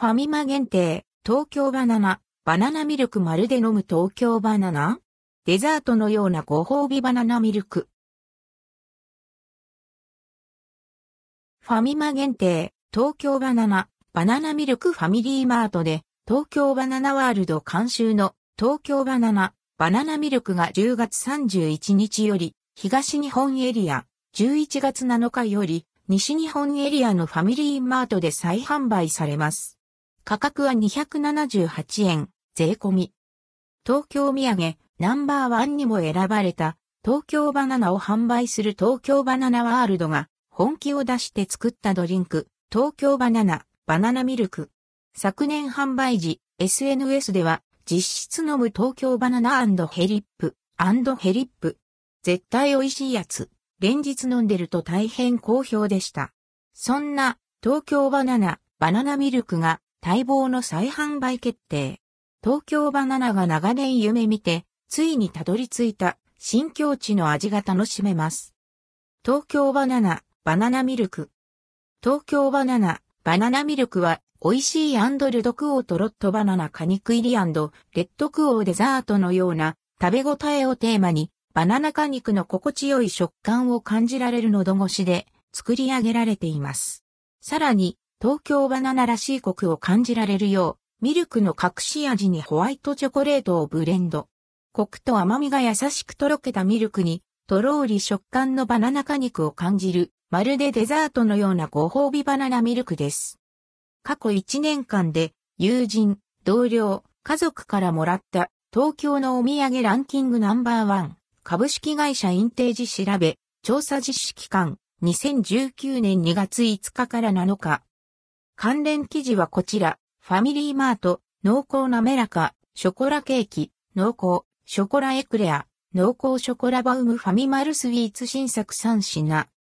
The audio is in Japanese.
ファミマ限定、東京バナナ、バナナミルクまるで飲む東京バナナ？デザートのようなご褒美バナナミルク。ファミマ限定、東京バナナ、バナナミルクファミリーマートで、東京バナナワールド監修の東京バナナ、バナナミルクが10月31日より、東日本エリア、11月7日より、西日本エリアのファミリーマートで再販売されます。価格は278円、税込み。東京土産ナンバー1にも選ばれた東京バナナを販売する東京バナナワールドが本気を出して作ったドリンク、東京バナナ、バナナミルク。昨年販売時、SNS では実質飲む東京バナナ&ヘリップ、絶対美味しいやつ。連日飲んでると大変好評でした。そんな東京バナナ、バナナミルクが待望の再販売決定。東京バナナが長年夢見て、ついにたどり着いた新境地の味が楽しめます。東京バナナ、バナナミルク。東京バナナ、バナナミルクは、美味しいルドクオーとロットバナナ果肉入り&レッドクオーデザートのような食べ応えをテーマに、バナナ果肉の心地よい食感を感じられる喉越しで作り上げられています。さらに、東京バナナらしいコクを感じられるよう、ミルクの隠し味にホワイトチョコレートをブレンド。コクと甘みが優しくとろけたミルクに、とろーり食感のバナナ果肉を感じる、まるでデザートのようなご褒美バナナミルクです。過去1年間で、友人、同僚、家族からもらった、東京のお土産ランキングナンバー1、株式会社インテージ調べ、調査実施期間、2019年2月5日から7日。関連記事はこちら、ファミリーマート、濃厚なめらか、ショコラケーキ、濃厚、ショコラエクレア、濃厚ショコラバウムファミマルスイーツ新作3品、